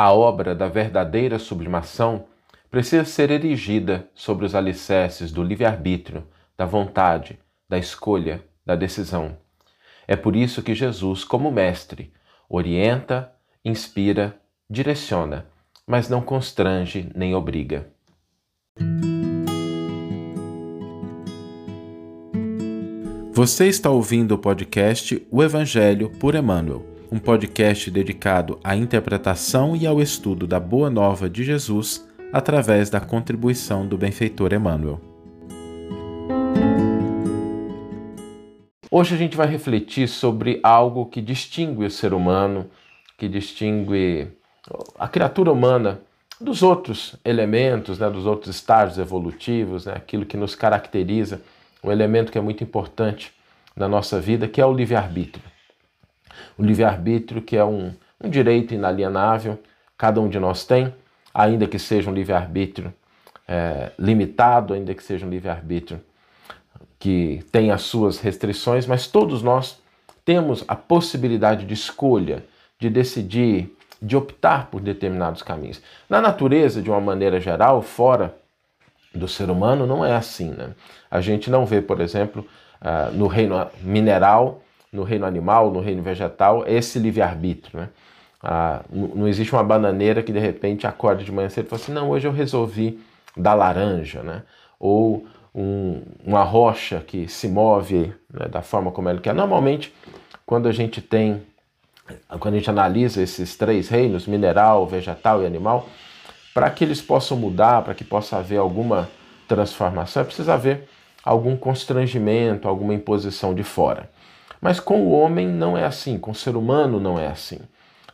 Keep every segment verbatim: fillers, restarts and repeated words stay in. A obra da verdadeira sublimação precisa ser erigida sobre os alicerces do livre-arbítrio, da vontade, da escolha, da decisão. É por isso que Jesus, como mestre, orienta, inspira, direciona, mas não constrange nem obriga. Você está ouvindo o podcast O Evangelho por Emmanuel, um podcast dedicado à interpretação e ao estudo da Boa Nova de Jesus através da contribuição do benfeitor Emmanuel. Hoje a gente vai refletir sobre algo que distingue o ser humano, que distingue a criatura humana dos outros elementos, né, dos outros estágios evolutivos, né, aquilo que nos caracteriza, um elemento que é muito importante na nossa vida, que é o livre-arbítrio. O livre-arbítrio que é um, um direito inalienável, cada um de nós tem, ainda que seja um livre-arbítrio é, limitado, ainda que seja um livre-arbítrio que tem as suas restrições, mas todos nós temos a possibilidade de escolha, de decidir, de optar por determinados caminhos. Na natureza, de uma maneira geral, fora do ser humano, não é assim, né? A gente não vê, por exemplo, no reino mineral, no reino animal, no reino vegetal, esse livre-arbítrio, né? Não existe uma bananeira que, de repente, acorda de manhã cedo e fala assim, não, hoje eu resolvi dar laranja, né? Ou Um, uma rocha que se move, né, da forma como ela quer. Normalmente, quando a gente tem, quando a gente analisa esses três reinos, mineral, vegetal e animal, para que eles possam mudar, para que possa haver alguma transformação, é preciso haver algum constrangimento, alguma imposição de fora. Mas com o homem não é assim, com o ser humano não é assim.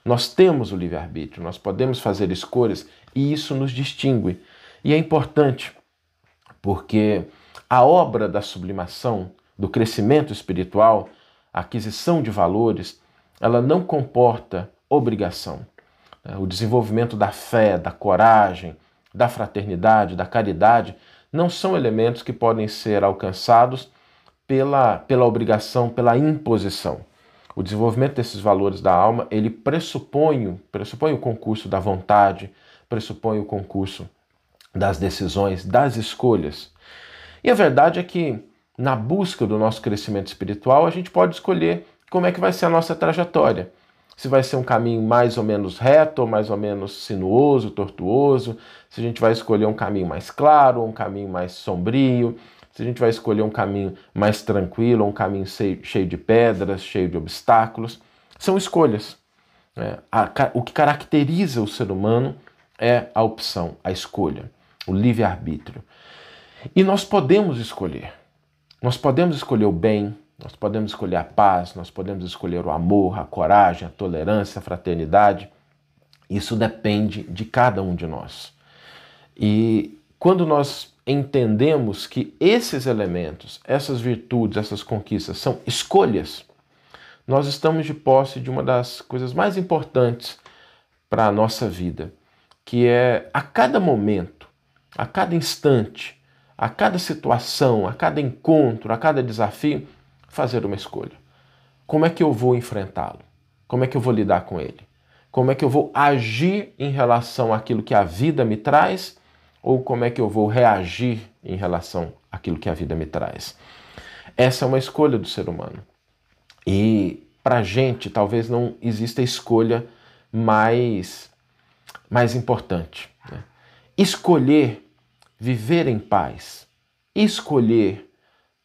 Nós temos o livre-arbítrio, nós podemos fazer escolhas e isso nos distingue. E é importante, porque a obra da sublimação, do crescimento espiritual, a aquisição de valores, ela não comporta obrigação. O desenvolvimento da fé, da coragem, da fraternidade, da caridade, não são elementos que podem ser alcançados pela, pela obrigação, pela imposição. O desenvolvimento desses valores da alma, ele pressupõe, pressupõe o concurso da vontade, pressupõe o concurso das decisões, das escolhas. E a verdade é que, na busca do nosso crescimento espiritual, a gente pode escolher como é que vai ser a nossa trajetória. Se vai ser um caminho mais ou menos reto, ou mais ou menos sinuoso, tortuoso, se a gente vai escolher um caminho mais claro, ou um caminho mais sombrio, se a gente vai escolher um caminho mais tranquilo, ou um caminho cheio de pedras, cheio de obstáculos. São escolhas. O que caracteriza o ser humano é a opção, a escolha. O livre-arbítrio. E nós podemos escolher. Nós podemos escolher o bem, nós podemos escolher a paz, nós podemos escolher o amor, a coragem, a tolerância, a fraternidade. Isso depende de cada um de nós. E quando nós entendemos que esses elementos, essas virtudes, essas conquistas são escolhas, nós estamos de posse de uma das coisas mais importantes para a nossa vida, que é a cada momento, a cada instante, a cada situação, a cada encontro, a cada desafio, fazer uma escolha. Como é que eu vou enfrentá-lo? Como é que eu vou lidar com ele? Como é que eu vou agir em relação àquilo que a vida me traz? Ou como é que eu vou reagir em relação àquilo que a vida me traz? Essa é uma escolha do ser humano. E para a gente, talvez não exista escolha mais, mais importante, né? Escolher viver em paz, escolher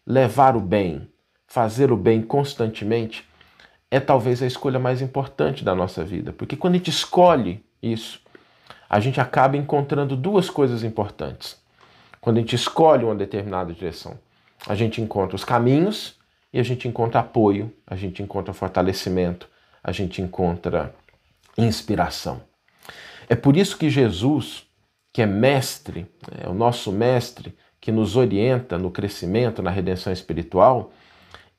levar o bem, fazer o bem constantemente, é talvez a escolha mais importante da nossa vida. Porque quando a gente escolhe isso, a gente acaba encontrando duas coisas importantes. Quando a gente escolhe uma determinada direção, a gente encontra os caminhos e a gente encontra apoio, a gente encontra fortalecimento, a gente encontra inspiração. É por isso que Jesus, que é mestre, é o nosso mestre que nos orienta no crescimento, na redenção espiritual,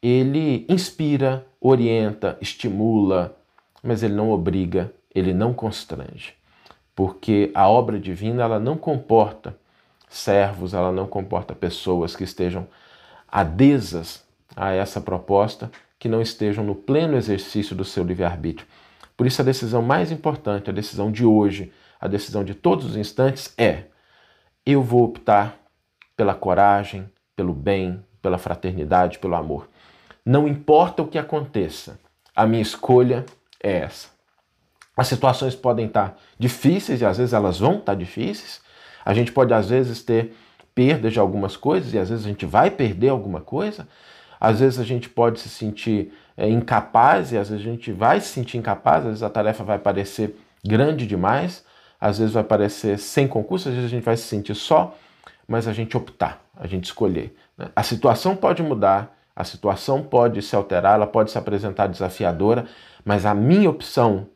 ele inspira, orienta, estimula, mas ele não obriga, ele não constrange. Porque a obra divina, ela não comporta servos, ela não comporta pessoas que estejam adesas a essa proposta, que não estejam no pleno exercício do seu livre-arbítrio. Por isso a decisão mais importante, a decisão de hoje, a decisão de todos os instantes é: eu vou optar pela coragem, pelo bem, pela fraternidade, pelo amor. Não importa o que aconteça, a minha escolha é essa. As situações podem estar difíceis e às vezes elas vão estar difíceis. A gente pode às vezes ter perdas de algumas coisas e às vezes a gente vai perder alguma coisa. Às vezes a gente pode se sentir é, incapaz e às vezes a gente vai se sentir incapaz. Às vezes a tarefa vai parecer grande demais. Às vezes vai parecer sem concurso, às vezes a gente vai se sentir só, mas a gente optar, a gente escolher. Né? A situação pode mudar, a situação pode se alterar, ela pode se apresentar desafiadora, mas a minha opção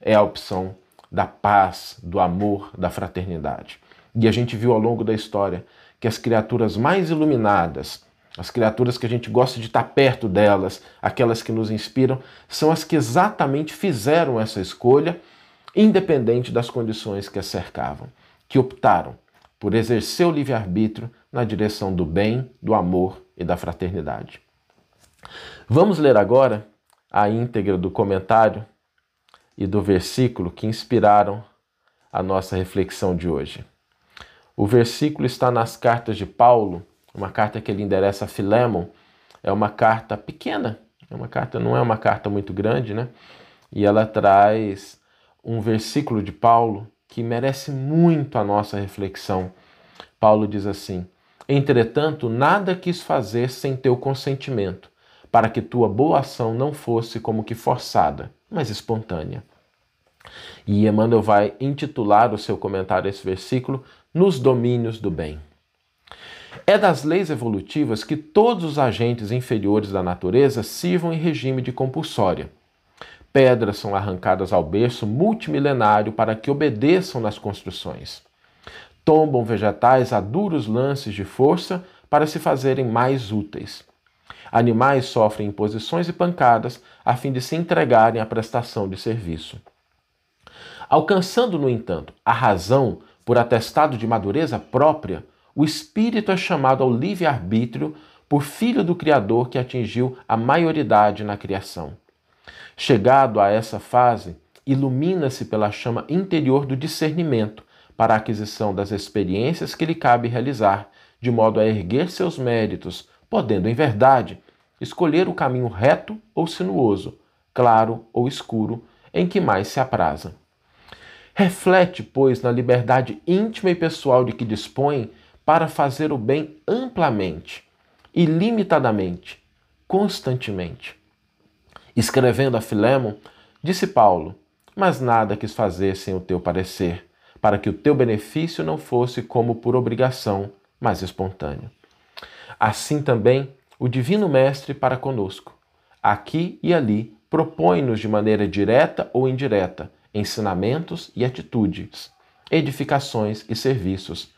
é a opção da paz, do amor, da fraternidade. E a gente viu ao longo da história que as criaturas mais iluminadas, as criaturas que a gente gosta de estar perto delas, aquelas que nos inspiram, são as que exatamente fizeram essa escolha, independente das condições que as cercavam, que optaram por exercer o livre-arbítrio na direção do bem, do amor e da fraternidade. Vamos ler agora a íntegra do comentário e do versículo que inspiraram a nossa reflexão de hoje. O versículo está nas cartas de Paulo, uma carta que ele endereça a Filemon. É uma carta pequena, é uma carta, não é uma carta muito grande, né? E ela traz um versículo de Paulo que merece muito a nossa reflexão. Paulo diz assim: entretanto, nada quis fazer sem teu consentimento, para que tua boa ação não fosse como que forçada, mas espontânea. E Emmanuel vai intitular o seu comentário a esse versículo, Nos Domínios do Bem. É das leis evolutivas que todos os agentes inferiores da natureza sirvam em regime de compulsória. Pedras são arrancadas ao berço multimilenário para que obedeçam nas construções. Tombam vegetais a duros lances de força para se fazerem mais úteis. Animais sofrem imposições e pancadas a fim de se entregarem à prestação de serviço. Alcançando, no entanto, a razão por atestado de madureza própria, o espírito é chamado ao livre-arbítrio por filho do Criador que atingiu a maioridade na criação. Chegado a essa fase, ilumina-se pela chama interior do discernimento para a aquisição das experiências que lhe cabe realizar, de modo a erguer seus méritos, podendo, em verdade, escolher o caminho reto ou sinuoso, claro ou escuro, em que mais se apraza. Reflete, pois, na liberdade íntima e pessoal de que dispõe para fazer o bem amplamente, ilimitadamente, constantemente. Escrevendo a Filemon, disse Paulo: mas nada quis fazer sem o teu parecer, para que o teu benefício não fosse como por obrigação, mas espontâneo. Assim também o Divino Mestre para conosco, aqui e ali, propõe-nos de maneira direta ou indireta ensinamentos e atitudes, edificações e serviços,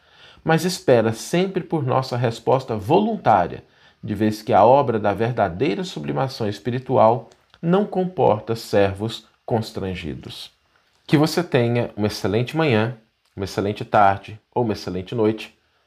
mas espera sempre por nossa resposta voluntária, de vez que a obra da verdadeira sublimação espiritual não comporta servos constrangidos. Que você tenha uma excelente manhã, uma excelente tarde ou uma excelente noite